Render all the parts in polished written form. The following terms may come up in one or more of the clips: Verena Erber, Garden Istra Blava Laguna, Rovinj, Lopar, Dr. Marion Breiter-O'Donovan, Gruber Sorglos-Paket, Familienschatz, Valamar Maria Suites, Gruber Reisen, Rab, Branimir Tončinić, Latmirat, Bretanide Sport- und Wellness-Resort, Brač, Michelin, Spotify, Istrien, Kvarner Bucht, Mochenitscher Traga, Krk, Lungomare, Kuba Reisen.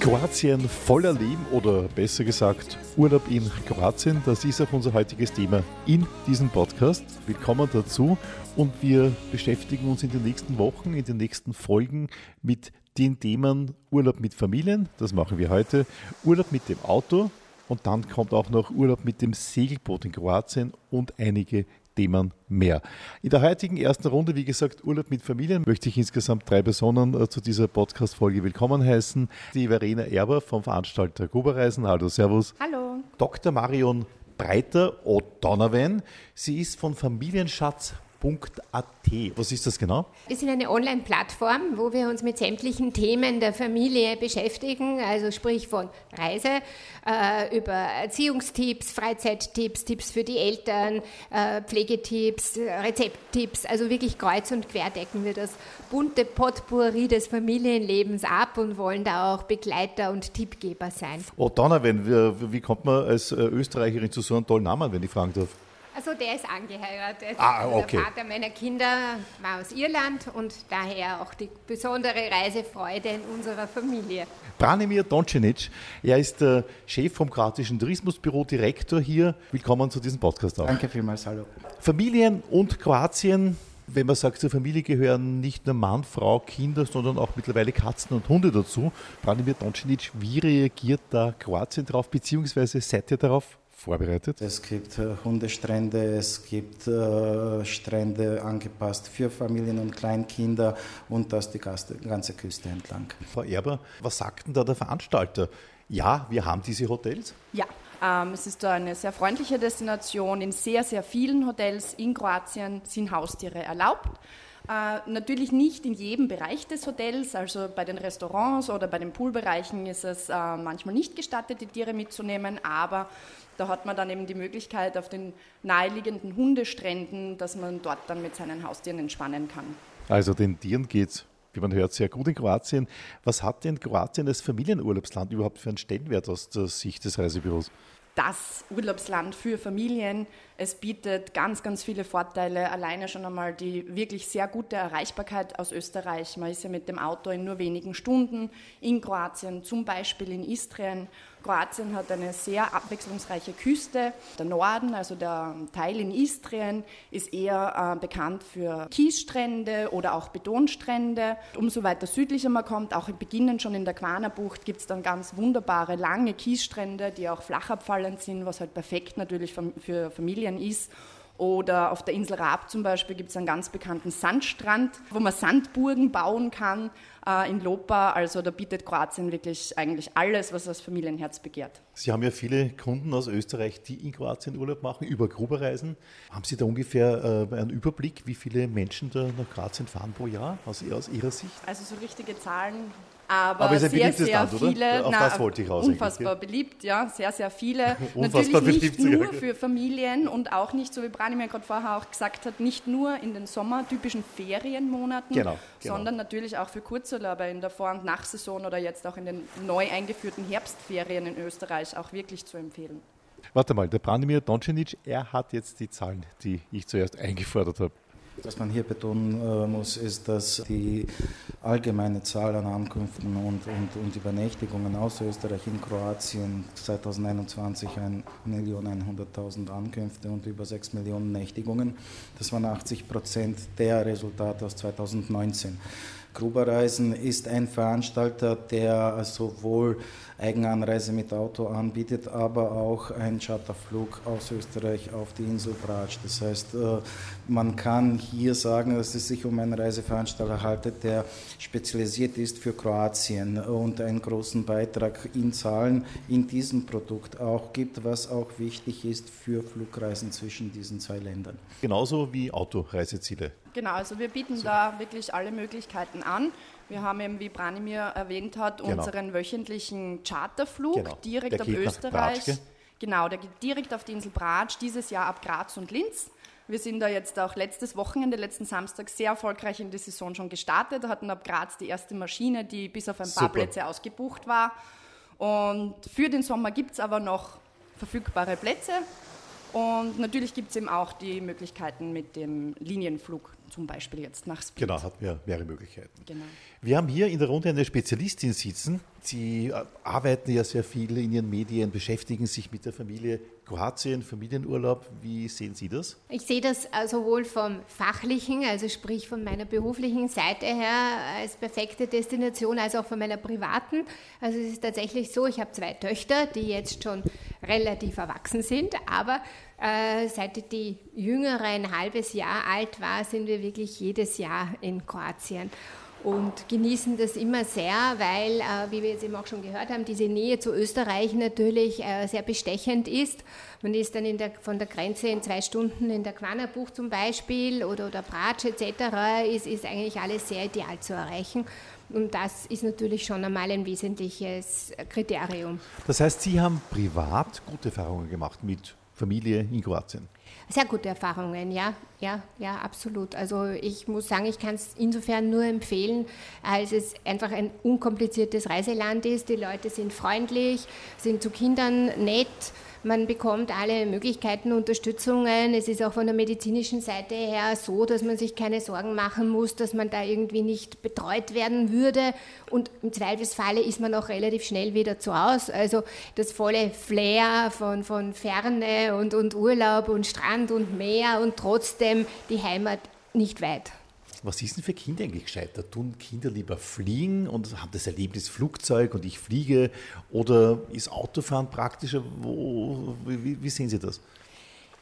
Kroatien voller Leben oder besser gesagt Urlaub in Kroatien, das ist auch unser heutiges Thema in diesem Podcast. Willkommen dazu und wir beschäftigen uns in den nächsten Wochen, in den nächsten Folgen mit den Themen Urlaub mit Familien, das machen wir heute, Urlaub mit dem Auto und dann kommt auch noch Urlaub mit dem Segelboot in Kroatien und einige Themen mehr. In der heutigen ersten Runde, wie gesagt, Urlaub mit Familien, möchte ich insgesamt 3 Personen zu dieser Podcast-Folge willkommen heißen. Die Verena Erber vom Veranstalter Kuba Reisen. Hallo, servus. Hallo. Dr. Marion Breiter-O'Donovan. Sie ist von Familienschatz.at. Was ist das genau? Wir sind eine Online-Plattform, wo wir uns mit sämtlichen Themen der Familie beschäftigen, also sprich von Reise, über Erziehungstipps, Freizeittipps, Tipps für die Eltern, Pflegetipps, Rezepttipps, also wirklich kreuz und quer decken wir das bunte Potpourri des Familienlebens ab und wollen da auch Begleiter und Tippgeber sein. Oh, Donovan, wie kommt man als Österreicherin zu so einem tollen Namen, wenn ich fragen darf? Also der ist angeheiratet. Ah, okay. Der Vater meiner Kinder war aus Irland und daher auch die besondere Reisefreude in unserer Familie. Branimir Tončinić, er ist der Chef vom kroatischen Tourismusbüro, Direktor hier. Willkommen zu diesem Podcast auch. Danke vielmals, hallo. Familien und Kroatien, wenn man sagt, zur Familie gehören nicht nur Mann, Frau, Kinder, sondern auch mittlerweile Katzen und Hunde dazu. Branimir Tončinić, wie reagiert da Kroatien darauf, beziehungsweise seid ihr darauf vorbereitet? Es gibt Hundestrände, es gibt Strände angepasst für Familien und Kleinkinder und das die ganze Küste entlang. Frau Erber, was sagt denn da der Veranstalter? Ja, wir haben diese Hotels? Ja, es ist eine sehr freundliche Destination. In sehr, sehr vielen Hotels in Kroatien sind Haustiere erlaubt. Natürlich nicht in jedem Bereich des Hotels, also bei den Restaurants oder bei den Poolbereichen ist es manchmal nicht gestattet, die Tiere mitzunehmen, aber da hat man dann eben die Möglichkeit auf den naheliegenden Hundestränden, dass man dort dann mit seinen Haustieren entspannen kann. Also den Tieren geht's, wie man hört, sehr gut in Kroatien. Was hat denn Kroatien als Familienurlaubsland überhaupt für einen Stellenwert aus der Sicht des Reisebüros? Das Urlaubsland für Familien. Es bietet ganz, ganz viele Vorteile. Alleine schon einmal die wirklich sehr gute Erreichbarkeit aus Österreich. Man ist ja mit dem Auto in nur wenigen Stunden in Kroatien, zum Beispiel in Istrien. Kroatien hat eine sehr abwechslungsreiche Küste. Der Norden, also der Teil in Istrien, ist eher bekannt für Kiesstrände oder auch Betonstrände. Umso weiter südlicher man kommt, auch beginnend schon in der Kvarner Bucht, gibt es dann ganz wunderbare, lange Kiesstrände, die auch flach abfallend sind, was halt perfekt natürlich für Familien ist. Oder auf der Insel Rab zum Beispiel gibt es einen ganz bekannten Sandstrand, wo man Sandburgen bauen kann in Lopar. Also da bietet Kroatien wirklich eigentlich alles, was das Familienherz begehrt. Sie haben ja viele Kunden aus Österreich, die in Kroatien Urlaub machen, über Gruber Reisen. Haben Sie da ungefähr einen Überblick, wie viele Menschen da nach Kroatien fahren pro Jahr aus Ihrer Sicht? Also so richtige Zahlen. Aber sehr, sehr, sehr Land, viele, auf das wollte ich raus. Unfassbar beliebt, ja, sehr, sehr viele. Natürlich nicht nur für Familien und auch nicht, so wie Branimir gerade vorher auch gesagt hat, nicht nur in den sommertypischen Ferienmonaten, genau. Sondern natürlich auch für Kurzurlauber in der Vor- und Nachsaison oder jetzt auch in den neu eingeführten Herbstferien in Österreich auch wirklich zu empfehlen. Warte mal, der Branimir Tončinić, er hat jetzt die Zahlen, die ich zuerst eingefordert habe. Was man hier betonen muss, ist, dass die allgemeine Zahl an Ankünften und Übernächtigungen aus Österreich in Kroatien 2021 1.100.000 Ankünfte und über 6 Millionen Nächtigungen. Das waren 80% der Resultate aus 2019. Gruber Reisen ist ein Veranstalter, der sowohl Eigenanreise mit Auto anbietet, aber auch einen Charterflug aus Österreich auf die Insel Brač. Das heißt, man kann hier sagen, dass es sich um einen Reiseveranstalter handelt, der spezialisiert ist für Kroatien und einen großen Beitrag in Zahlen in diesem Produkt auch gibt, was auch wichtig ist für Flugreisen zwischen diesen 2 Ländern. Genauso wie Autoreiseziele. Genau, also wir bieten da wirklich alle Möglichkeiten an. Wir haben eben, wie Branimir erwähnt hat, unseren wöchentlichen Charterflug direkt ab Österreich. Genau, der geht direkt auf die Insel Brač, dieses Jahr ab Graz und Linz. Wir sind da jetzt auch letztes Wochenende, letzten Samstag sehr erfolgreich in die Saison schon gestartet, hatten ab Graz die erste Maschine, die bis auf ein paar Plätze ausgebucht war. Und für den Sommer gibt es aber noch verfügbare Plätze. Und natürlich gibt es eben auch die Möglichkeiten mit dem Linienflug, zum Beispiel jetzt nach Split. Genau, hat mehrere Möglichkeiten. Genau. Wir haben hier in der Runde eine Spezialistin sitzen. Sie arbeiten ja sehr viel in ihren Medien, beschäftigen sich mit der Familie Kroatien, Familienurlaub. Wie sehen Sie das? Ich sehe das sowohl vom fachlichen, also sprich von meiner beruflichen Seite her als perfekte Destination, als auch von meiner privaten. Also es ist tatsächlich so, ich habe 2 Töchter, die jetzt schon relativ erwachsen sind, aber seit die Jüngere ein halbes Jahr alt war, sind wir wirklich jedes Jahr in Kroatien und genießen das immer sehr, weil, wie wir jetzt eben auch schon gehört haben, diese Nähe zu Österreich natürlich sehr bestechend ist. Man ist dann von der Grenze in 2 Stunden in der Kvarner Bucht zum Beispiel oder Brač etc. Ist eigentlich alles sehr ideal zu erreichen. Und das ist natürlich schon einmal ein wesentliches Kriterium. Das heißt, Sie haben privat gute Erfahrungen gemacht mit Familie in Kroatien? Sehr gute Erfahrungen, ja, absolut. Also ich muss sagen, ich kann es insofern nur empfehlen, als es einfach ein unkompliziertes Reiseland ist. Die Leute sind freundlich, sind zu Kindern nett, man bekommt alle Möglichkeiten, Unterstützungen. Es ist auch von der medizinischen Seite her so, dass man sich keine Sorgen machen muss, dass man da irgendwie nicht betreut werden würde. Und im Zweifelsfalle ist man auch relativ schnell wieder zu Hause. Also das volle Flair von Ferne und Urlaub und Strand und Meer und trotzdem die Heimat nicht weit. Was ist denn für Kinder eigentlich gescheiter? Tun Kinder lieber fliegen und haben das Erlebnis Flugzeug und ich fliege? Oder ist Autofahren praktischer? Wie sehen Sie das?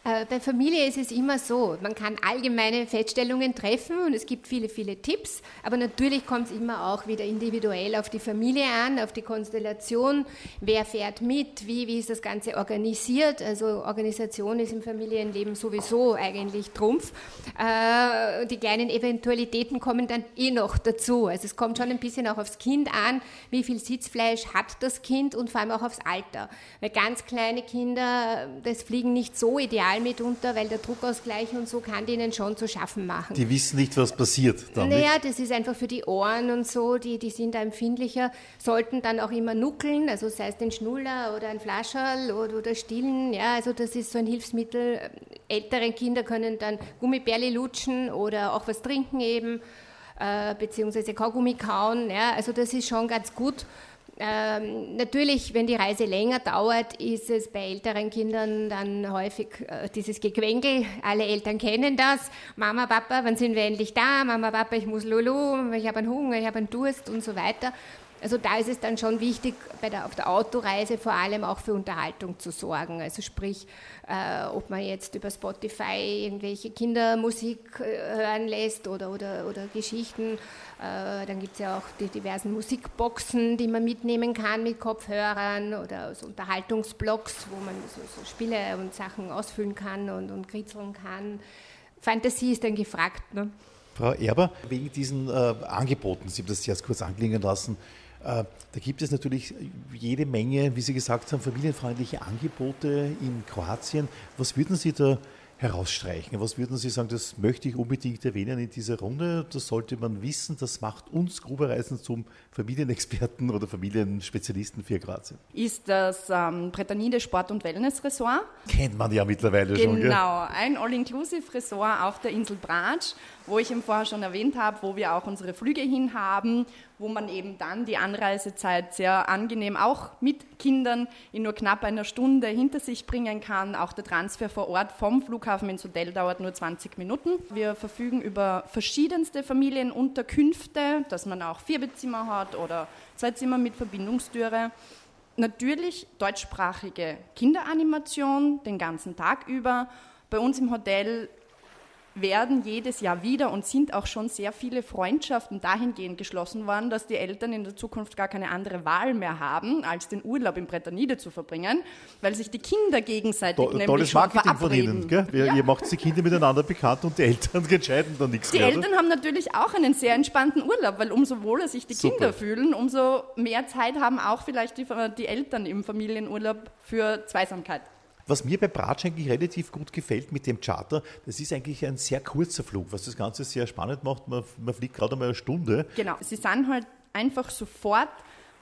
Bei Familie ist es immer so, man kann allgemeine Feststellungen treffen und es gibt viele, viele Tipps, aber natürlich kommt es immer auch wieder individuell auf die Familie an, auf die Konstellation, wer fährt mit, wie ist das Ganze organisiert, also Organisation ist im Familienleben sowieso eigentlich Trumpf. Die kleinen Eventualitäten kommen dann noch dazu, also es kommt schon ein bisschen auch aufs Kind an, wie viel Sitzfleisch hat das Kind und vor allem auch aufs Alter, weil ganz kleine Kinder, das Fliegen nicht so ideal mitunter, weil der Druckausgleich und so kann denen schon zu schaffen machen. Die wissen nicht, was passiert damit. Naja, das ist einfach für die Ohren und so, die sind da empfindlicher, sollten dann auch immer nuckeln, also sei es den Schnuller oder ein Flascherl oder stillen, ja, also das ist so ein Hilfsmittel. Ältere Kinder können dann Gummibärli lutschen oder auch was trinken eben, beziehungsweise Kaugummi kauen, ja, also das ist schon ganz gut. Natürlich, wenn die Reise länger dauert, ist es bei älteren Kindern dann häufig dieses Gequengel. Alle Eltern kennen das. Mama, Papa, wann sind wir endlich da? Mama, Papa, ich muss lulu, ich habe einen Hunger, ich habe einen Durst und so weiter. Also da ist es dann schon wichtig, auf der Autoreise vor allem auch für Unterhaltung zu sorgen. Also sprich, ob man jetzt über Spotify irgendwelche Kindermusik hören lässt oder Geschichten. Dann gibt es ja auch die diversen Musikboxen, die man mitnehmen kann mit Kopfhörern oder so Unterhaltungsblocks, wo man so Spiele und Sachen ausfüllen kann und kritzeln kann. Fantasie ist dann gefragt, ne? Frau Erber, wegen diesen Angeboten, Sie haben das jetzt kurz anklingen lassen, da gibt es natürlich jede Menge, wie Sie gesagt haben, familienfreundliche Angebote in Kroatien. Was würden Sie da herausstreichen? Was würden Sie sagen, das möchte ich unbedingt erwähnen in dieser Runde? Das sollte man wissen, das macht uns Gruber Reisen zum Familienexperten oder Familienspezialisten für Kroatien. Ist das Bretanide Sport- und Wellness-Resort. Kennt man ja mittlerweile schon. Genau, gell? Ein All-Inclusive-Resort auf der Insel Brač, wo ich eben vorher schon erwähnt habe, wo wir auch unsere Flüge hin haben, wo man eben dann die Anreisezeit sehr angenehm auch mit Kindern in nur knapp einer Stunde hinter sich bringen kann. Auch der Transfer vor Ort vom Flughafen ins Hotel dauert nur 20 Minuten. Wir verfügen über verschiedenste Familienunterkünfte, dass man auch 4 Bettzimmer hat oder 2 Zimmer mit Verbindungstüre. Natürlich deutschsprachige Kinderanimation den ganzen Tag über. Bei uns im Hotel werden jedes Jahr wieder und sind auch schon sehr viele Freundschaften dahingehend geschlossen worden, dass die Eltern in der Zukunft gar keine andere Wahl mehr haben, als den Urlaub in Bretanide zu verbringen, weil sich die Kinder gegenseitig nämlich schon verabreden. Tolles Marketing von Ihnen, gell? Ja. Ihr macht die Kinder miteinander bekannt und die Eltern entscheiden dann nichts mehr. Die Eltern haben natürlich auch einen sehr entspannten Urlaub, weil umso wohler sich die Kinder fühlen, umso mehr Zeit haben auch vielleicht die Eltern im Familienurlaub für Zweisamkeit. Was mir bei Brač eigentlich relativ gut gefällt mit dem Charter, das ist eigentlich ein sehr kurzer Flug, was das Ganze sehr spannend macht. Man fliegt gerade einmal eine Stunde. Genau, Sie sind halt einfach sofort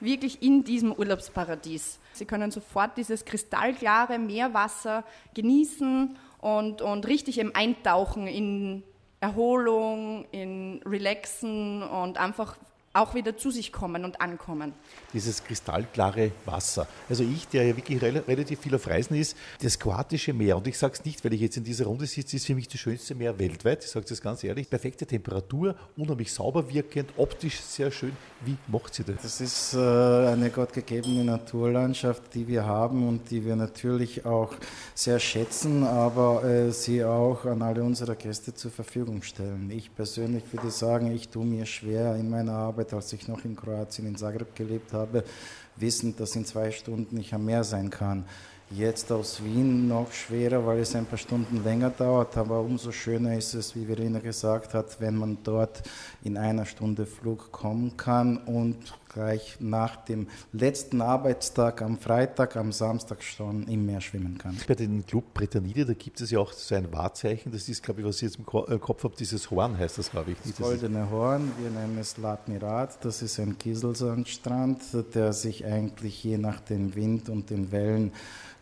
wirklich in diesem Urlaubsparadies. Sie können sofort dieses kristallklare Meerwasser genießen und richtig eben eintauchen in Erholung, in Relaxen und einfach auch wieder zu sich kommen und ankommen. Dieses kristallklare Wasser. Also ich, der ja wirklich relativ viel auf Reisen ist, das kroatische Meer, und ich sage es nicht, weil ich jetzt in dieser Runde sitze, ist für mich das schönste Meer weltweit, ich sage es ganz ehrlich, perfekte Temperatur, unheimlich sauber wirkend, optisch sehr schön. Wie macht sie das? Das ist eine gottgegebene Naturlandschaft, die wir haben und die wir natürlich auch sehr schätzen, aber sie auch an alle unsere Gäste zur Verfügung stellen. Ich persönlich würde sagen, ich tue mir schwer in meiner Arbeit, als ich noch in Kroatien, in Zagreb gelebt habe, wissend, dass in 2 Stunden ich am Meer sein kann. Jetzt aus Wien noch schwerer, weil es ein paar Stunden länger dauert, aber umso schöner ist es, wie Verena gesagt hat, wenn man dort in 1 Stunde Flug kommen kann und gleich nach dem letzten Arbeitstag am Freitag, am Samstag schon im Meer schwimmen kann. Bei dem Club Bretanide, da gibt es ja auch so ein Wahrzeichen, das ist, glaube ich, was ich jetzt im Kopf habe, dieses Horn heißt das, glaube ich. Das goldene Horn, wir nennen es Latmirat, das ist ein Kieselsandstrand, der sich eigentlich je nach dem Wind und den Wellen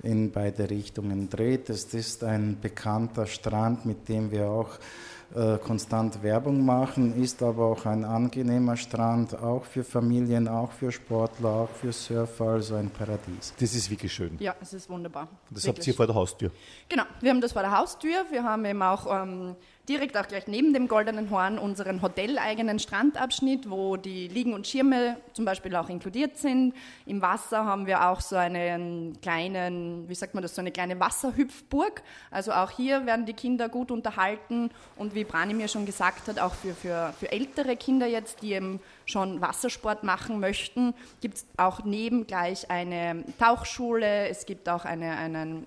in beide Richtungen dreht. Es ist ein bekannter Strand, mit dem wir auch konstant Werbung machen, ist aber auch ein angenehmer Strand, auch für Familien, auch für Sportler, auch für Surfer, also ein Paradies. Das ist wirklich schön. Ja, es ist wunderbar. Das wirklich. Habt ihr vor der Haustür? Genau, wir haben das vor der Haustür. Wir haben eben auch direkt auch gleich neben dem Goldenen Horn unseren hoteleigenen Strandabschnitt, wo die Liegen und Schirme zum Beispiel auch inkludiert sind. Im Wasser haben wir auch so einen kleinen, wie sagt man das, so eine kleine Wasserhüpfburg. Also auch hier werden die Kinder gut unterhalten und wie Branimir schon gesagt hat, auch für ältere Kinder jetzt, die eben schon Wassersport machen möchten, gibt es auch neben gleich eine Tauchschule, es gibt auch einen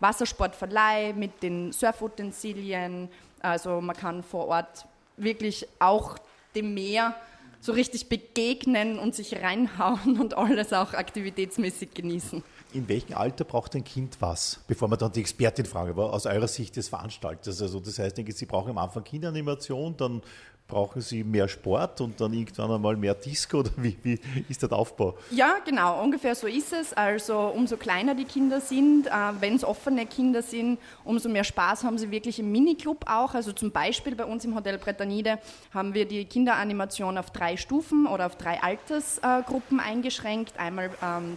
Wassersportverleih mit den Surfutensilien, also man kann vor Ort wirklich auch dem Meer so richtig begegnen und sich reinhauen und alles auch aktivitätsmäßig genießen. In welchem Alter braucht ein Kind was? Bevor wir dann die Expertin fragen, aber aus eurer Sicht des Veranstalters. Also das heißt, Sie brauchen am Anfang Kinderanimation, dann brauchen Sie mehr Sport und dann irgendwann einmal mehr Disco? Oder wie ist der Aufbau? Ja, genau, ungefähr so ist es. Also umso kleiner die Kinder sind, wenn es offene Kinder sind, umso mehr Spaß haben sie wirklich im Miniclub auch. Also zum Beispiel bei uns im Hotel Bretanide haben wir die Kinderanimation auf 3 Stufen oder auf 3 Altersgruppen eingeschränkt. Einmal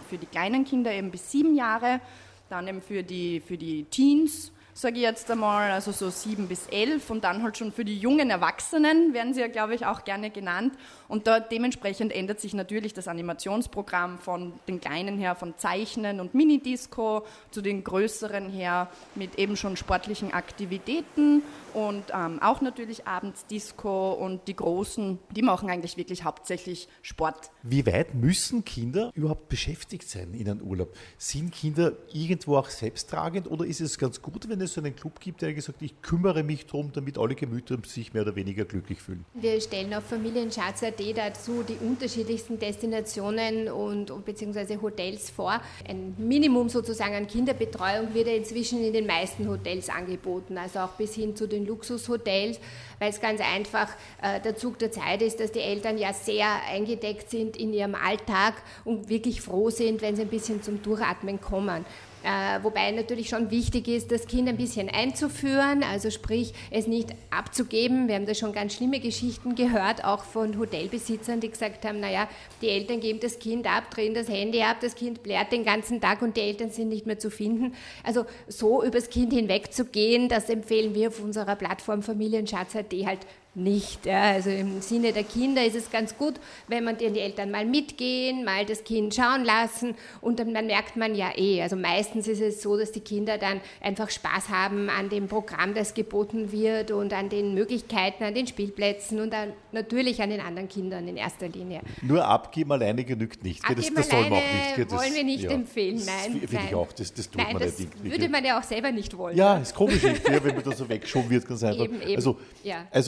für die kleinen Kinder eben bis 7 Jahre, dann eben für die Teens, sage ich jetzt einmal, also so 7 bis 11 und dann halt schon für die jungen Erwachsenen, werden sie ja, glaube ich, auch gerne genannt. Und da dementsprechend ändert sich natürlich das Animationsprogramm von den Kleinen her, von Zeichnen und Minidisco zu den Größeren her mit eben schon sportlichen Aktivitäten und auch natürlich abends Disco, und die Großen, die machen eigentlich wirklich hauptsächlich Sport. Wie weit müssen Kinder überhaupt beschäftigt sein in einem Urlaub? Sind Kinder irgendwo auch selbsttragend oder ist es ganz gut, wenn es so einen Club gibt, der gesagt, ich kümmere mich darum, damit alle Gemüter sich mehr oder weniger glücklich fühlen? Wir stellen auf Familienschatz.at dazu die unterschiedlichsten Destinationen und bzw. Hotels vor. Ein Minimum sozusagen an Kinderbetreuung wird ja inzwischen in den meisten Hotels angeboten, also auch bis hin zu den Luxushotels, weil es ganz einfach der Zug der Zeit ist, dass die Eltern ja sehr eingedeckt sind in ihrem Alltag und wirklich froh sind, wenn sie ein bisschen zum Durchatmen kommen. Wobei natürlich schon wichtig ist, das Kind ein bisschen einzuführen, also sprich, es nicht abzugeben. Wir haben da schon ganz schlimme Geschichten gehört, auch von Hotelbesitzern, die gesagt haben, naja, die Eltern geben das Kind ab, drehen das Handy ab, das Kind blärt den ganzen Tag und die Eltern sind nicht mehr zu finden. Also so übers Kind hinweg zu gehen, das empfehlen wir auf unserer Plattform Familienschatz.at halt nicht. Ja, also im Sinne der Kinder ist es ganz gut, wenn man die Eltern mal mitgehen, mal das Kind schauen lassen und dann merkt man ja eh. Also meistens ist es so, dass die Kinder dann einfach Spaß haben an dem Programm, das geboten wird und an den Möglichkeiten, an den Spielplätzen und dann natürlich an den anderen Kindern in erster Linie. Nur abgeben alleine genügt nicht. Das soll man auch nicht. Das wollen wir nicht empfehlen. Nein, das finde ich auch. Das tut man das nicht. Würde man ja auch selber nicht wollen. Ja, ist komisch, wenn man da so weggeschoben wird, ganz einfach. Eben. Also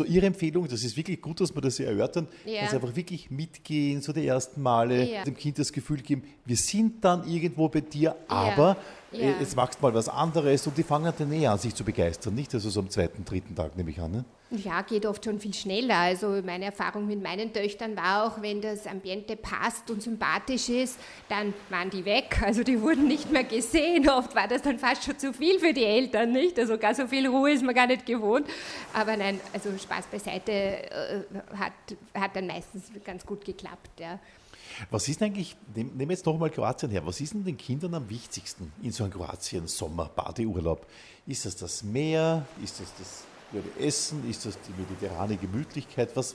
Ihre Empfehlung, das ist wirklich gut, dass wir das hier erörtern, dass einfach wirklich mitgehen, so die ersten Male, dem Kind das Gefühl geben, wir sind dann irgendwo bei dir, aber jetzt machst du mal was anderes und die fangen dann näher an, sich zu begeistern, nicht? Also so am zweiten, dritten Tag nehme ich an, ne? Ja, geht oft schon viel schneller. Also meine Erfahrung mit meinen Töchtern war auch, wenn das Ambiente passt und sympathisch ist, dann waren die weg. Also die wurden nicht mehr gesehen. Oft war das dann fast schon zu viel für die Eltern, nicht? Also gar so viel Ruhe ist man gar nicht gewohnt. Aber nein, also Spaß beiseite, hat dann meistens ganz gut geklappt, ja. Was ist denn eigentlich, nehmen wir jetzt nochmal Kroatien her, was ist denn den Kindern am wichtigsten in so einem Kroatien-Sommer-Badeurlaub? Ist das das Meer, ist das gute Essen, ist das die mediterrane Gemütlichkeit, was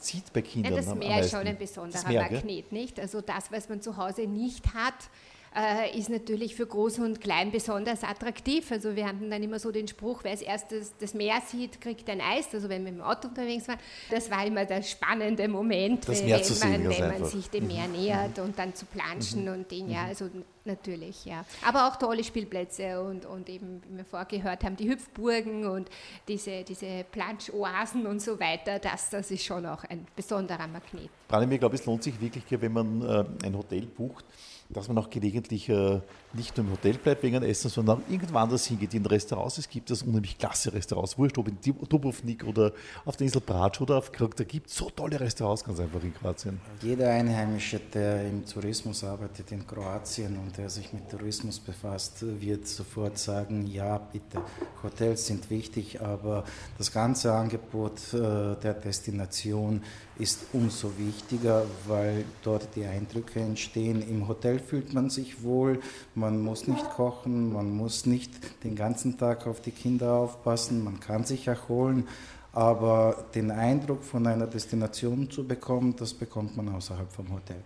zieht bei Kindern am meisten? Das Meer ist schon ein besonderer Magnet, nicht? Also das, was man zu Hause nicht hat, ist natürlich für Groß und Klein besonders attraktiv. Also wir haben dann immer so den Spruch, wer als erstes das Meer sieht, kriegt ein Eis. Also wenn wir im Auto unterwegs waren, das war immer der spannende Moment, wenn man sich dem Meer nähert und dann zu planschen und Dinge. Ja, also natürlich, ja. Aber auch tolle Spielplätze und eben, wie wir vorher gehört haben, die Hüpfburgen und diese Planschoasen und so weiter. Das ist schon auch ein besonderer Magnet. Branimir, ich glaube, es lohnt sich wirklich, wenn man ein Hotel bucht, dass man auch gelegentlich nicht nur im Hotel bleibt wegen Essen, sondern auch irgendwo anders hingeht in Restaurants. Es gibt das unheimlich klasse Restaurants, wurscht, ob in Dubrovnik oder auf der Insel Brač oder auf Krk. Da gibt es so tolle Restaurants ganz einfach in Kroatien. Jeder Einheimische, der im Tourismus arbeitet in Kroatien und der sich mit Tourismus befasst, wird sofort sagen, ja bitte, Hotels sind wichtig, aber das ganze Angebot der Destination ist umso wichtiger, weil dort die Eindrücke entstehen. Im Hotel fühlt man sich wohl, man muss nicht kochen, man muss nicht den ganzen Tag auf die Kinder aufpassen, man kann sich erholen, aber den Eindruck von einer Destination zu bekommen, das bekommt man außerhalb vom Hotel.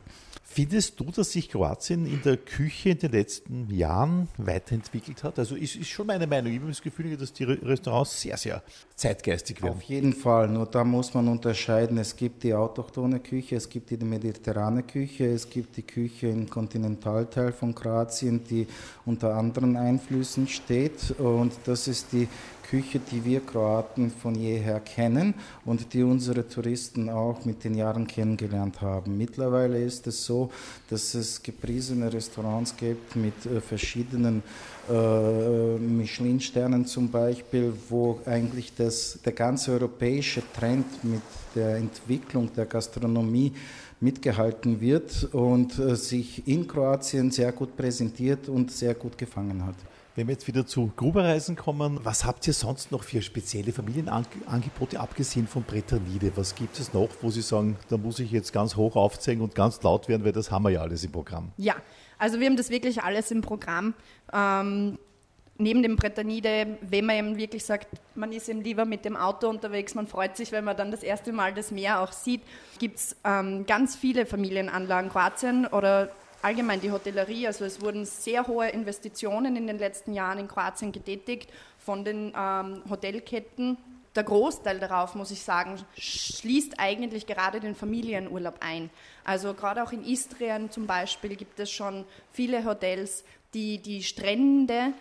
Findest du, dass sich Kroatien in der Küche in den letzten Jahren weiterentwickelt hat? Also ist schon meine Meinung. Ich habe das Gefühl, dass die Restaurants sehr, sehr zeitgeistig werden. Auf jeden Fall. Nur da muss man unterscheiden. Es gibt die autochthone Küche, es gibt die mediterrane Küche, es gibt die Küche im Kontinentalteil von Kroatien, die unter anderen Einflüssen steht. Und das ist die Küche, die wir Kroaten von jeher kennen und die unsere Touristen auch mit den Jahren kennengelernt haben. Mittlerweile ist es so, dass es gepriesene Restaurants gibt mit verschiedenen Michelin-Sternen zum Beispiel, wo eigentlich der ganze europäische Trend mit der Entwicklung der Gastronomie mitgehalten wird und sich in Kroatien sehr gut präsentiert und sehr gut gefangen hat. Wenn wir jetzt wieder zu Gruber Reisen kommen, was habt ihr sonst noch für spezielle Familienangebote, abgesehen von Bretanide? Was gibt es noch, wo Sie sagen, da muss ich jetzt ganz hoch aufzeigen und ganz laut werden, weil das haben wir ja alles im Programm. Ja, also wir haben das wirklich alles im Programm. Neben dem Bretanide, wenn man eben wirklich sagt, man ist eben lieber mit dem Auto unterwegs, man freut sich, wenn man dann das erste Mal das Meer auch sieht, gibt es ganz viele Familienanlagen Kroatien oder allgemein die Hotellerie, also es wurden sehr hohe Investitionen in den letzten Jahren in Kroatien getätigt von den Hotelketten. Der Großteil darauf, muss ich sagen, schließt eigentlich gerade den Familienurlaub ein. Also gerade auch in Istrien zum Beispiel gibt es schon viele Hotels, die Strände,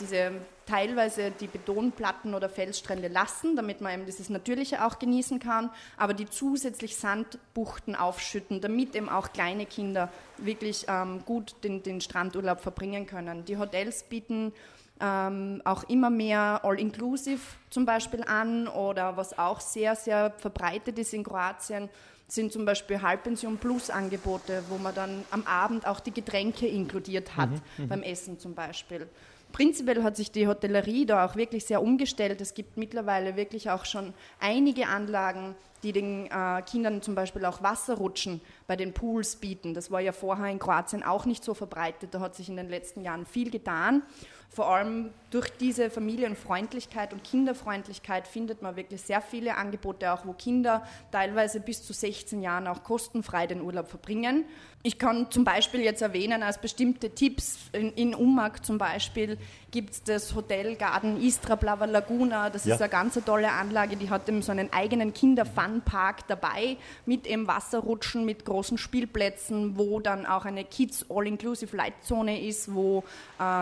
diese teilweise die Betonplatten oder Felsstrände lassen, damit man eben dieses Natürliche auch genießen kann, aber die zusätzlich Sandbuchten aufschütten, damit eben auch kleine Kinder wirklich gut den Strandurlaub verbringen können. Die Hotels bieten auch immer mehr All-Inclusive zum Beispiel an oder was auch sehr, sehr verbreitet ist in Kroatien, sind zum Beispiel Halbpension-Plus-Angebote, wo man dann am Abend auch die Getränke inkludiert hat, beim Essen zum Beispiel. Prinzipiell hat sich die Hotellerie da auch wirklich sehr umgestellt. Es gibt mittlerweile wirklich auch schon einige Anlagen, die den Kindern zum Beispiel auch Wasserrutschen bei den Pools bieten. Das war ja vorher in Kroatien auch nicht so verbreitet. Da hat sich in den letzten Jahren viel getan. Vor allem durch diese Familienfreundlichkeit und Kinderfreundlichkeit findet man wirklich sehr viele Angebote, auch wo Kinder teilweise bis zu 16 Jahren auch kostenfrei den Urlaub verbringen. Ich kann zum Beispiel jetzt erwähnen, als bestimmte Tipps in Umag zum Beispiel gibt es das Hotel Garden Istra Blava Laguna. Das ist eine ganz tolle Anlage, die hat eben so einen eigenen Kinderfun Fun-Park dabei mit eben Wasserrutschen, mit großen Spielplätzen, wo dann auch eine Kids-All-Inclusive-Light-Zone ist, wo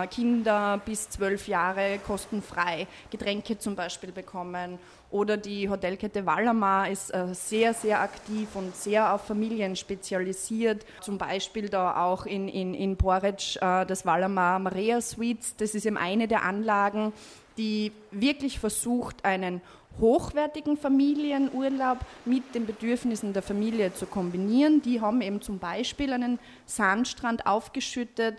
Kinder bis 12 Jahre kostenfrei Getränke zum Beispiel bekommen. Oder die Hotelkette Valamar ist sehr, sehr aktiv und sehr auf Familien spezialisiert. Zum Beispiel da auch in Poreč das Valamar Maria Suites. Das ist eben eine der Anlagen, die wirklich versucht, einen hochwertigen Familienurlaub mit den Bedürfnissen der Familie zu kombinieren. Die haben eben zum Beispiel einen Sandstrand aufgeschüttet,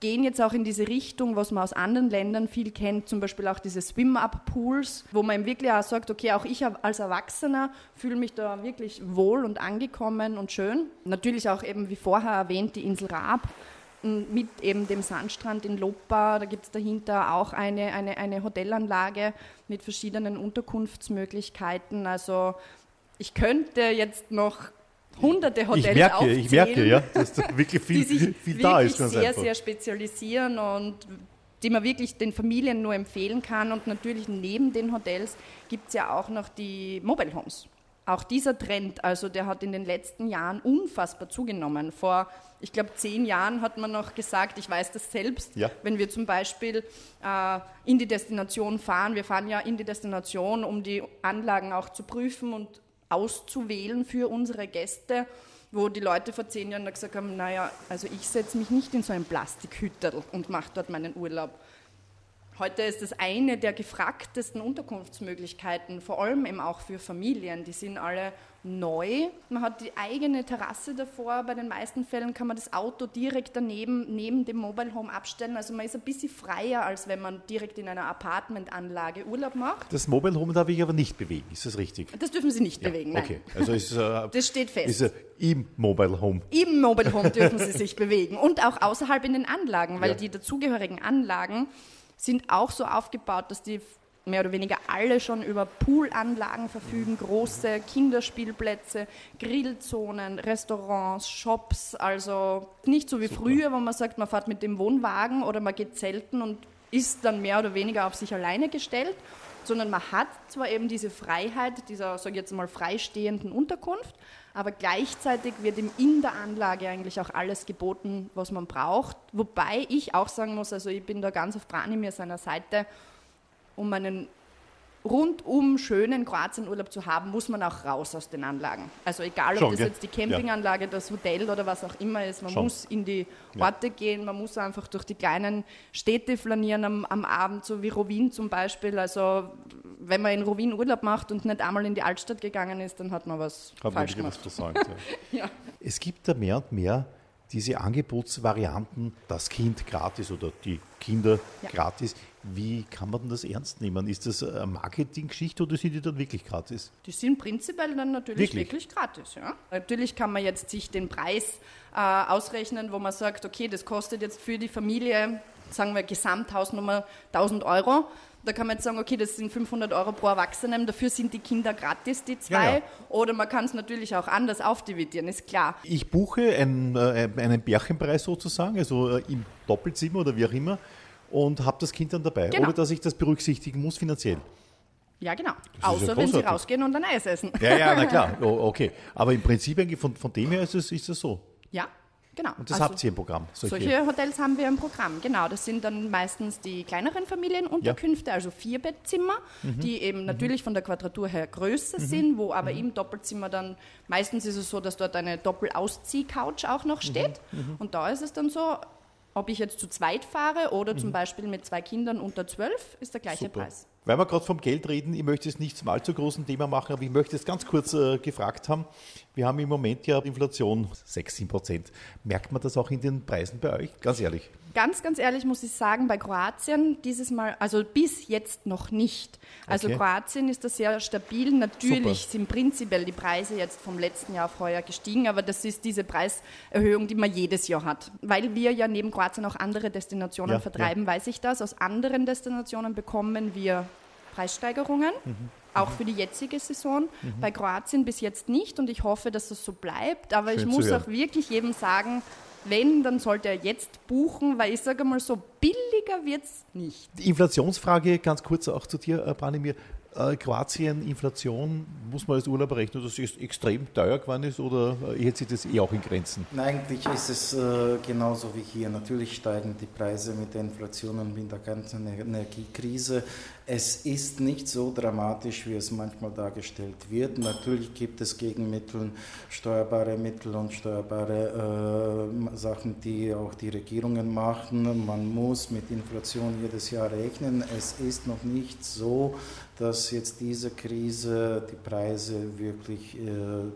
gehen jetzt auch in diese Richtung, was man aus anderen Ländern viel kennt, zum Beispiel auch diese Swim-Up-Pools, wo man eben wirklich auch sagt, okay, auch ich als Erwachsener fühle mich da wirklich wohl und angekommen und schön. Natürlich auch eben, wie vorher erwähnt, die Insel Rab mit eben dem Sandstrand in Lopar. Da gibt es dahinter auch eine Hotelanlage mit verschiedenen Unterkunftsmöglichkeiten. Also ich könnte jetzt noch hunderte Hotels aufzählen, ich merke, dass da wirklich viel da ist. Die sich sehr, sehr spezialisieren und die man wirklich den Familien nur empfehlen kann. Und natürlich neben den Hotels gibt es ja auch noch die Mobile Homes. Auch dieser Trend, also der hat in den letzten Jahren unfassbar zugenommen. Vor, ich glaube, 10 Jahren hat man noch gesagt, ich weiß das selbst, wenn wir zum Beispiel in die Destination fahren. Wir fahren ja in die Destination, um die Anlagen auch zu prüfen und auszuwählen für unsere Gäste, wo die Leute vor 10 Jahren gesagt haben, naja, also ich setze mich nicht in so ein Plastikhütterl und mache dort meinen Urlaub. Heute ist das eine der gefragtesten Unterkunftsmöglichkeiten, vor allem eben auch für Familien. Die sind alle neu. Man hat die eigene Terrasse davor. Bei den meisten Fällen kann man das Auto direkt daneben, neben dem Mobile Home abstellen. Also man ist ein bisschen freier, als wenn man direkt in einer Apartmentanlage Urlaub macht. Das Mobile Home darf ich aber nicht bewegen, ist das richtig? Das dürfen Sie nicht bewegen, nein. Okay. Also ist, das steht fest. Ist, im Mobile Home. Im Mobile Home dürfen Sie sich bewegen und auch außerhalb in den Anlagen, weil die dazugehörigen Anlagen sind auch so aufgebaut, dass die mehr oder weniger alle schon über Poolanlagen verfügen, große Kinderspielplätze, Grillzonen, Restaurants, Shops, also nicht so wie früher, wo man sagt, man fährt mit dem Wohnwagen oder man geht zelten und ist dann mehr oder weniger auf sich alleine gestellt, sondern man hat zwar eben diese Freiheit dieser, sage ich jetzt mal, freistehenden Unterkunft, aber gleichzeitig wird in der Anlage eigentlich auch alles geboten, was man braucht. Wobei ich auch sagen muss, also ich bin da ganz auf Branimir seiner Seite, um einen rundum schönen Kroatienurlaub zu haben, muss man auch raus aus den Anlagen. Also egal, ob das jetzt die Campinganlage, das Hotel oder was auch immer ist, man muss in die Orte gehen, man muss einfach durch die kleinen Städte flanieren am Abend, so wie Rovinj zum Beispiel. Also wenn man in Rovinj Urlaub macht und nicht einmal in die Altstadt gegangen ist, dann hat man was falsch gemacht. Ja. Es gibt da mehr und mehr diese Angebotsvarianten, das Kind gratis oder die Kinder gratis. Wie kann man denn das ernst nehmen? Ist das eine Marketinggeschichte oder sind die dann wirklich gratis? Die sind prinzipiell dann natürlich wirklich gratis. Ja. Natürlich kann man jetzt sich den Preis ausrechnen, wo man sagt, okay, das kostet jetzt für die Familie, sagen wir Gesamthausnummer 1.000 Euro. Da kann man jetzt sagen, okay, das sind 500 Euro pro Erwachsenen, dafür sind die Kinder gratis, die zwei. Ja, ja. Oder man kann es natürlich auch anders aufdividieren, ist klar. Ich buche einen Bärchenpreis sozusagen, also im Doppelzimmer oder wie auch immer, und habe das Kind dann dabei. Genau. Oder dass ich das berücksichtigen muss finanziell. Ja, genau. Außer ja wenn Sie rausgehen und ein Eis essen. Ja, ja, na klar. Okay. Aber im Prinzip eigentlich von dem her ist es so. Ja. Genau. Und das habt ihr im Programm? Solche Hotels haben wir im Programm, genau. Das sind dann meistens die kleineren Familienunterkünfte, also 4-Bettzimmer, die eben natürlich von der Quadratur her größer sind, wo aber im Doppelzimmer dann, meistens ist es so, dass dort eine Doppelauszieh-Couch auch noch steht. Und da ist es dann so, ob ich jetzt zu zweit fahre oder zum Beispiel mit 2 Kindern unter 12, ist der gleiche Preis. Weil wir gerade vom Geld reden, ich möchte es nicht zum allzu großen Thema machen, aber ich möchte es ganz kurz gefragt haben. Wir haben im Moment ja Inflation, 6-7%. Merkt man das auch in den Preisen bei euch? Ganz ehrlich. Ganz, ganz ehrlich muss ich sagen, bei Kroatien dieses Mal, also bis jetzt noch nicht. Also Kroatien ist da sehr stabil. Natürlich sind prinzipiell die Preise jetzt vom letzten Jahr auf heuer gestiegen, aber das ist diese Preiserhöhung, die man jedes Jahr hat. Weil wir ja neben Kroatien auch andere Destinationen vertreiben, weiß ich das. Aus anderen Destinationen bekommen wir Preissteigerungen, auch für die jetzige Saison. Bei Kroatien bis jetzt nicht und ich hoffe, dass das so bleibt. Aber schön, ich muss auch wirklich jedem sagen, wenn, dann sollte er jetzt buchen, weil ich sage mal so, billiger wird es nicht. Die Inflationsfrage ganz kurz auch zu dir, Branimir. Kroatien, Inflation, muss man als Urlauber rechnen, dass es extrem teuer geworden ist oder hält sich das auch in Grenzen? Nein, eigentlich ist es genauso wie hier. Natürlich steigen die Preise mit der Inflation und mit der ganzen Energiekrise. Es ist nicht so dramatisch, wie es manchmal dargestellt wird. Natürlich gibt es Gegenmittel, steuerbare Mittel und steuerbare Sachen, die auch die Regierungen machen. Man muss mit Inflation jedes Jahr rechnen. Es ist noch nicht so, dass jetzt diese Krise die Preise wirklich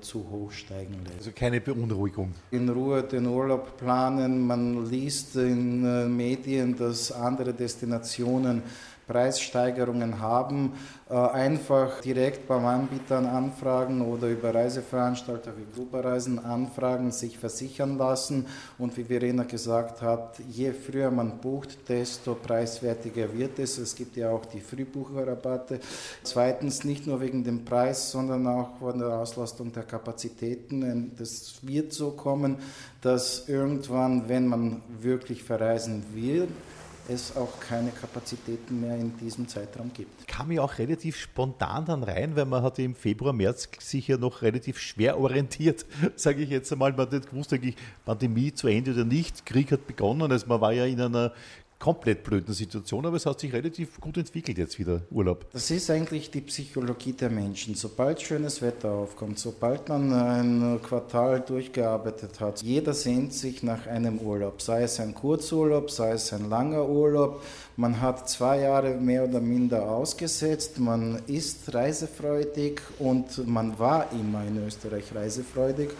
zu hoch steigen lässt. Also keine Beunruhigung? In Ruhe den Urlaub planen. Man liest in Medien, dass andere Destinationen Preissteigerungen haben, einfach direkt beim Anbietern anfragen oder über Reiseveranstalter wie Gruber Reisen anfragen, sich versichern lassen. Und wie Verena gesagt hat, je früher man bucht, desto preiswertiger wird es. Es gibt ja auch die Frühbucherrabatte. Zweitens, nicht nur wegen dem Preis, sondern auch von der Auslastung der Kapazitäten. Das wird so kommen, dass irgendwann, wenn man wirklich verreisen will, es auch keine Kapazitäten mehr in diesem Zeitraum gibt. Kam ja auch relativ spontan dann rein, weil man hatte im Februar, März sich ja noch relativ schwer orientiert, sage ich jetzt einmal. Man hat nicht gewusst, eigentlich Pandemie zu Ende oder nicht, Krieg hat begonnen, also man war ja in einer komplett blöden Situation, aber es hat sich relativ gut entwickelt jetzt wieder, Urlaub. Das ist eigentlich die Psychologie der Menschen. Sobald schönes Wetter aufkommt, sobald man ein Quartal durchgearbeitet hat, jeder sehnt sich nach einem Urlaub, sei es ein Kurzurlaub, sei es ein langer Urlaub. Man hat 2 Jahre mehr oder minder ausgesetzt, man ist reisefreudig und man war immer in Österreich reisefreudig.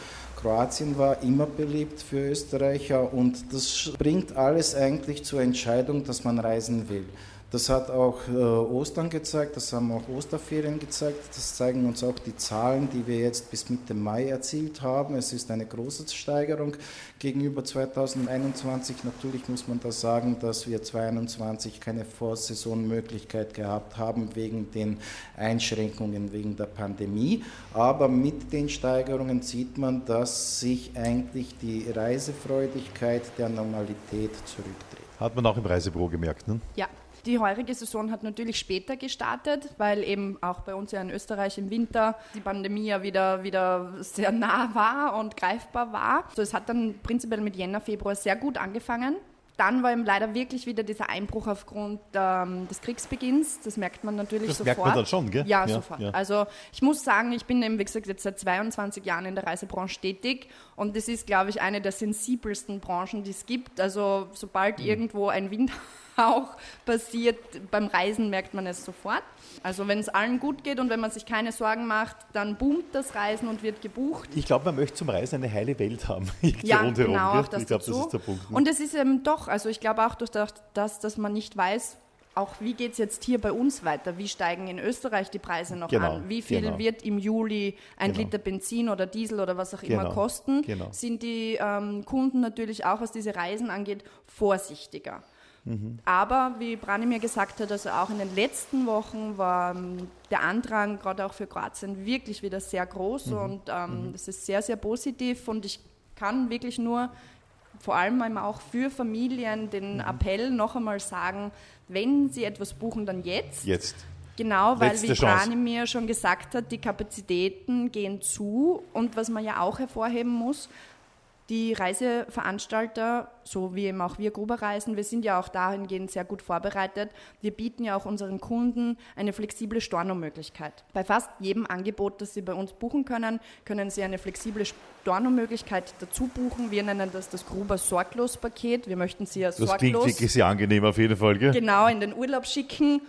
Kroatien war immer beliebt für Österreicher und das bringt alles eigentlich zur Entscheidung, dass man reisen will. Das hat auch Ostern gezeigt, das haben auch Osterferien gezeigt, das zeigen uns auch die Zahlen, die wir jetzt bis Mitte Mai erzielt haben. Es ist eine große Steigerung gegenüber 2021. Natürlich muss man da sagen, dass wir 2021 keine Vorsaisonmöglichkeit gehabt haben wegen den Einschränkungen, wegen der Pandemie. Aber mit den Steigerungen sieht man, dass sich eigentlich die Reisefreudigkeit der Normalität zurückdreht. Hat man auch im Reisebüro gemerkt, ne? Ja. Die heurige Saison hat natürlich später gestartet, weil eben auch bei uns ja in Österreich im Winter die Pandemie ja wieder sehr nah war und greifbar war. Also es hat dann prinzipiell mit Jänner, Februar sehr gut angefangen. Dann war eben leider wirklich wieder dieser Einbruch aufgrund des Kriegsbeginns. Das merkt man natürlich sofort. Das merkt man dann schon, gell? Ja, ja sofort. Ja. Also ich muss sagen, ich bin eben, wie gesagt, jetzt seit 22 Jahren in der Reisebranche tätig. Und das ist, glaube ich, eine der sensibelsten Branchen, die es gibt. Also sobald irgendwo ein Windhauch passiert, beim Reisen merkt man es sofort. Also wenn es allen gut geht und wenn man sich keine Sorgen macht, dann boomt das Reisen und wird gebucht. Ich glaube, man möchte zum Reisen eine heile Welt haben. Ja, rundherum, genau. Auch das ich glaube, das ist der Punkt. Ne? Und es ist eben doch, also ich glaube auch durch das, dass man nicht weiß, auch wie geht es jetzt hier bei uns weiter, wie steigen in Österreich die Preise noch an, wie viel wird im Juli ein Liter Benzin oder Diesel oder was auch immer kosten, sind die Kunden natürlich auch, was diese Reisen angeht, vorsichtiger. Mhm. Aber wie Branimir gesagt hat, also auch in den letzten Wochen war der Andrang gerade auch für Kroatien wirklich wieder sehr groß und das ist sehr, sehr positiv und ich kann wirklich nur vor allem auch für Familien den Appell noch einmal sagen, wenn sie etwas buchen, dann jetzt. Jetzt. Genau, weil letzte wie Branimir schon gesagt hat, die Kapazitäten gehen zu und was man ja auch hervorheben muss, die Reiseveranstalter, so wie eben auch wir Gruber Reisen, wir sind ja auch dahingehend sehr gut vorbereitet. Wir bieten ja auch unseren Kunden eine flexible Stornomöglichkeit. Bei fast jedem Angebot, das sie bei uns buchen können, können sie eine flexible Stornomöglichkeit dazu buchen. Wir nennen das Gruber Sorglos-Paket. Wir möchten sie ja sorglos... Das klingt wirklich sehr angenehm auf jeden Fall, gell? Genau, in den Urlaub schicken.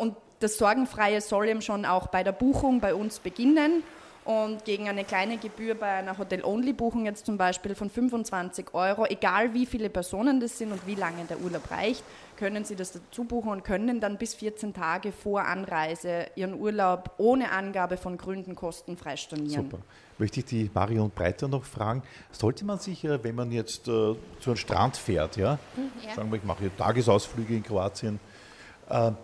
Und das Sorgenfreie soll eben schon auch bei der Buchung bei uns beginnen. Und gegen eine kleine Gebühr bei einer Hotel-Only-Buchung jetzt zum Beispiel von 25 €, egal wie viele Personen das sind und wie lange der Urlaub reicht, können Sie das dazu buchen und können dann bis 14 Tage vor Anreise Ihren Urlaub ohne Angabe von Gründen kostenfrei stornieren. Super. Möchte ich die Marion Breiter noch fragen, sollte man sich, wenn man jetzt zu einem Strand fährt, sagen wir, ich mache Tagesausflüge in Kroatien,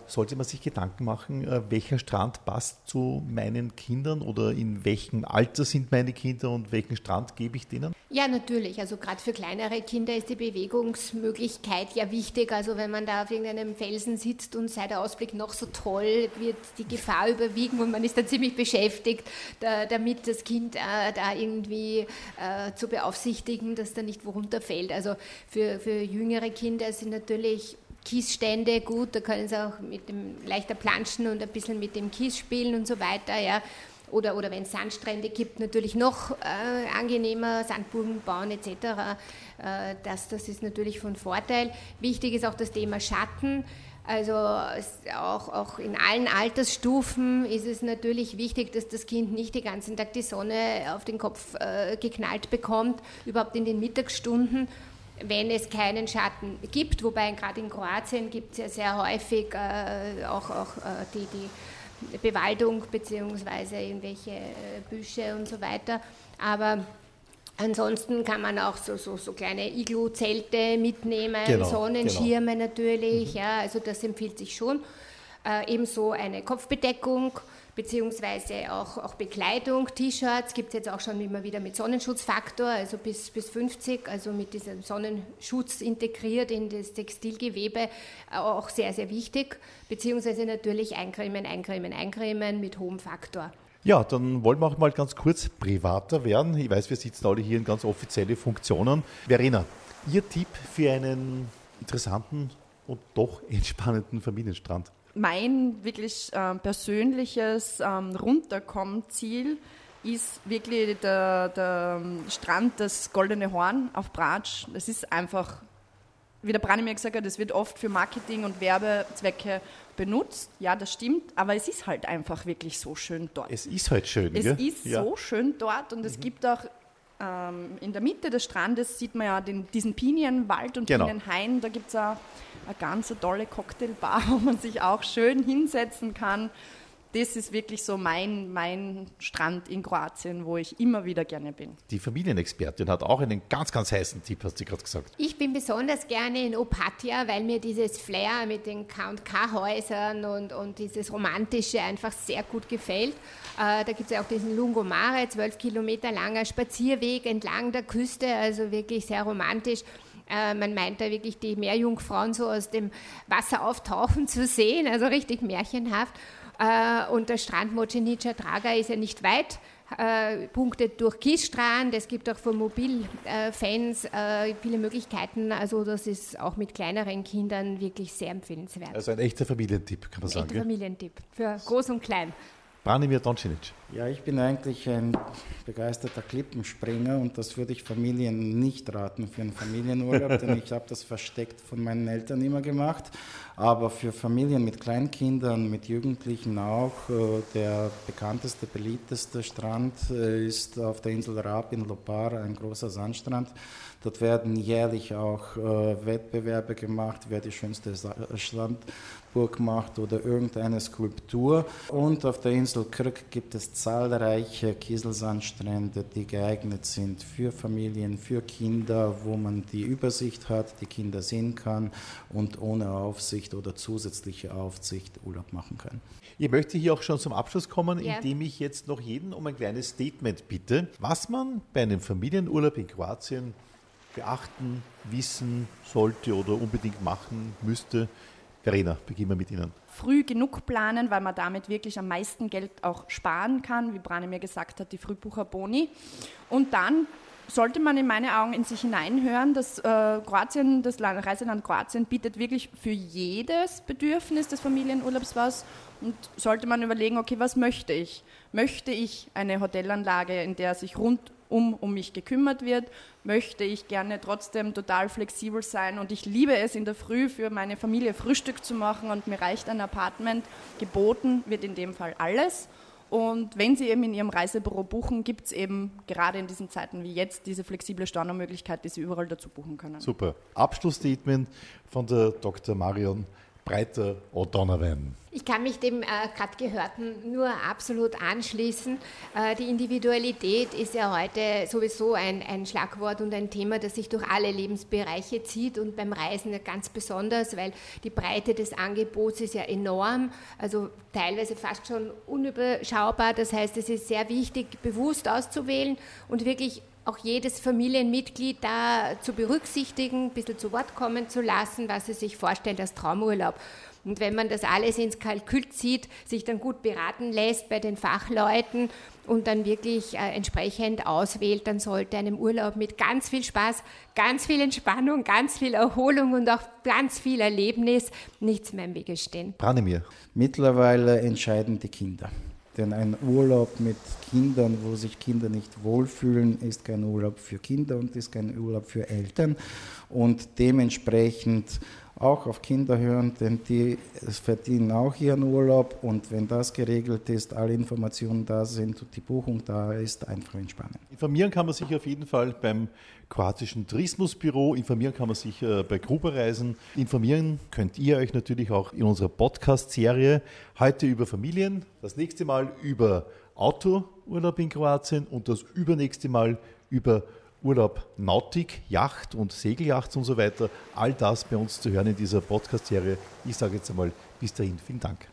sollte man sich Gedanken machen, welcher Strand passt zu meinen Kindern oder in welchem Alter sind meine Kinder und welchen Strand gebe ich denen? Ja, natürlich. Also gerade für kleinere Kinder ist die Bewegungsmöglichkeit ja wichtig. Also wenn man da auf irgendeinem Felsen sitzt und sei der Ausblick noch so toll, wird die Gefahr überwiegen und man ist dann ziemlich beschäftigt, damit das Kind da irgendwie zu beaufsichtigen, dass da nicht wo runterfällt. Also für jüngere Kinder sind natürlich Kiesstände gut, da können sie auch mit dem leichter planschen und ein bisschen mit dem Kies spielen und so weiter, ja. Oder wenn es Sandstrände gibt, natürlich noch angenehmer, Sandburgen bauen etc. Das ist natürlich von Vorteil. Wichtig ist auch das Thema Schatten. Also auch in allen Altersstufen ist es natürlich wichtig, dass das Kind nicht den ganzen Tag die Sonne auf den Kopf geknallt bekommt, überhaupt in den Mittagsstunden, wenn es keinen Schatten gibt. Wobei gerade in Kroatien gibt es ja sehr häufig auch die Bewaldung beziehungsweise irgendwelche Büsche und so weiter. Aber ansonsten kann man auch so kleine Iglu-Zelte mitnehmen, genau, Sonnenschirme natürlich. Mhm. Ja, also das empfiehlt sich schon. Ebenso eine Kopfbedeckung beziehungsweise auch Bekleidung, T-Shirts gibt es jetzt auch schon immer wieder mit Sonnenschutzfaktor, also bis 50, also mit diesem Sonnenschutz integriert in das Textilgewebe, auch sehr, sehr wichtig, beziehungsweise natürlich eincremen mit hohem Faktor. Ja, dann wollen wir auch mal ganz kurz privater werden. Ich weiß, wir sitzen alle hier in ganz offiziellen Funktionen. Verena, Ihr Tipp für einen interessanten und doch entspannenden Familienstrand? Mein wirklich persönliches Runterkommen-Ziel ist wirklich der Strand, das Goldene Horn auf Brač. Das ist einfach, wie der Branimir gesagt hat, das wird oft für Marketing- und Werbezwecke benutzt. Ja, das stimmt, aber es ist halt einfach wirklich so schön dort. Es ist halt schön, gell? Es ist so schön dort und es gibt auch in der Mitte des Strandes sieht man ja diesen Pinienwald und Pinienhain. Da gibt es auch eine ganz tolle Cocktailbar, wo man sich auch schön hinsetzen kann. Das ist wirklich so mein Strand in Kroatien, wo ich immer wieder gerne bin. Die Familienexpertin hat auch einen ganz, ganz heißen Tipp, hast du gerade gesagt. Ich bin besonders gerne in Opatija, weil mir dieses Flair mit den K&K-Häusern und dieses Romantische einfach sehr gut gefällt. Da gibt es ja auch diesen Lungomare, 12 Kilometer langer Spazierweg entlang der Küste, also wirklich sehr romantisch. Man meint da wirklich die Meerjungfrauen so aus dem Wasser auftauchen zu sehen, also richtig märchenhaft. Und der Strand Mochenitscher Traga ist ja nicht weit, punktet durch Kiesstrand, es gibt auch für Mobilfans viele Möglichkeiten, also das ist auch mit kleineren Kindern wirklich sehr empfehlenswert. Also ein echter Familientipp, kann man sagen. Ein echter Familientipp, für groß und klein. Branimir Tončinić. Ja, ich bin eigentlich ein begeisterter Klippenspringer und das würde ich Familien nicht raten für einen Familienurlaub, denn ich habe das versteckt von meinen Eltern immer gemacht. Aber für Familien mit Kleinkindern, mit Jugendlichen auch, der bekannteste, beliebteste Strand ist auf der Insel Rab in Lopar, ein großer Sandstrand. Dort werden jährlich auch Wettbewerbe gemacht, wer die schönste Sandburg macht oder irgendeine Skulptur. Und auf der Insel Krk gibt es zahlreiche Kieselsandstrände, die geeignet sind für Familien, für Kinder, wo man die Übersicht hat, die Kinder sehen kann und ohne Aufsicht oder zusätzliche Aufsicht Urlaub machen kann. Ich möchte hier auch schon zum Abschluss kommen, indem ich jetzt noch jeden um ein kleines Statement bitte, was man bei einem Familienurlaub in Kroatien beachten, wissen sollte oder unbedingt machen müsste. Verena, beginnen wir mit Ihnen. Früh genug planen, weil man damit wirklich am meisten Geld auch sparen kann, wie Branimir gesagt hat, die Frühbucherboni. Und dann sollte man in meinen Augen in sich hineinhören, dass Kroatien, das Reiseland Kroatien bietet wirklich für jedes Bedürfnis des Familienurlaubs was. Und sollte man überlegen, okay, was möchte ich? Möchte ich eine Hotelanlage, in der sich rundum um mich gekümmert wird, möchte ich gerne trotzdem total flexibel sein und ich liebe es in der Früh für meine Familie Frühstück zu machen und mir reicht ein Apartment, geboten wird in dem Fall alles und wenn Sie eben in Ihrem Reisebüro buchen, gibt es eben gerade in diesen Zeiten wie jetzt diese flexible Stornomöglichkeit, die Sie überall dazu buchen können. Super. Abschlussstatement von der Dr. Marion Breiter-O'Donovan. Ich kann mich dem gerade Gehörten nur absolut anschließen. Die Individualität ist ja heute sowieso ein Schlagwort und ein Thema, das sich durch alle Lebensbereiche zieht und beim Reisen ganz besonders, weil die Breite des Angebots ist ja enorm, also teilweise fast schon unüberschaubar. Das heißt, es ist sehr wichtig, bewusst auszuwählen und wirklich auch jedes Familienmitglied da zu berücksichtigen, ein bisschen zu Wort kommen zu lassen, was es sich vorstellt als Traumurlaub. Und wenn man das alles ins Kalkül zieht, sich dann gut beraten lässt bei den Fachleuten und dann wirklich entsprechend auswählt, dann sollte einem Urlaub mit ganz viel Spaß, ganz viel Entspannung, ganz viel Erholung und auch ganz viel Erlebnis nichts mehr im Wege stehen. Branimir. Mittlerweile entscheiden die Kinder. Denn ein Urlaub mit Kindern, wo sich Kinder nicht wohlfühlen, ist kein Urlaub für Kinder und ist kein Urlaub für Eltern. Und dementsprechend auch auf Kinder hören, denn die verdienen auch ihren Urlaub. Und wenn das geregelt ist, alle Informationen da sind und die Buchung da ist, einfach entspannen. Informieren kann man sich auf jeden Fall beim kroatischen Tourismusbüro, informieren kann man sich bei Gruber Reisen. Informieren könnt ihr euch natürlich auch in unserer Podcast-Serie. Heute über Familien, das nächste Mal über Autourlaub in Kroatien und das übernächste Mal über Urlaub, Nautik, Yacht und Segelyachts und so weiter. All das bei uns zu hören in dieser Podcast-Serie. Ich sage jetzt einmal bis dahin. Vielen Dank.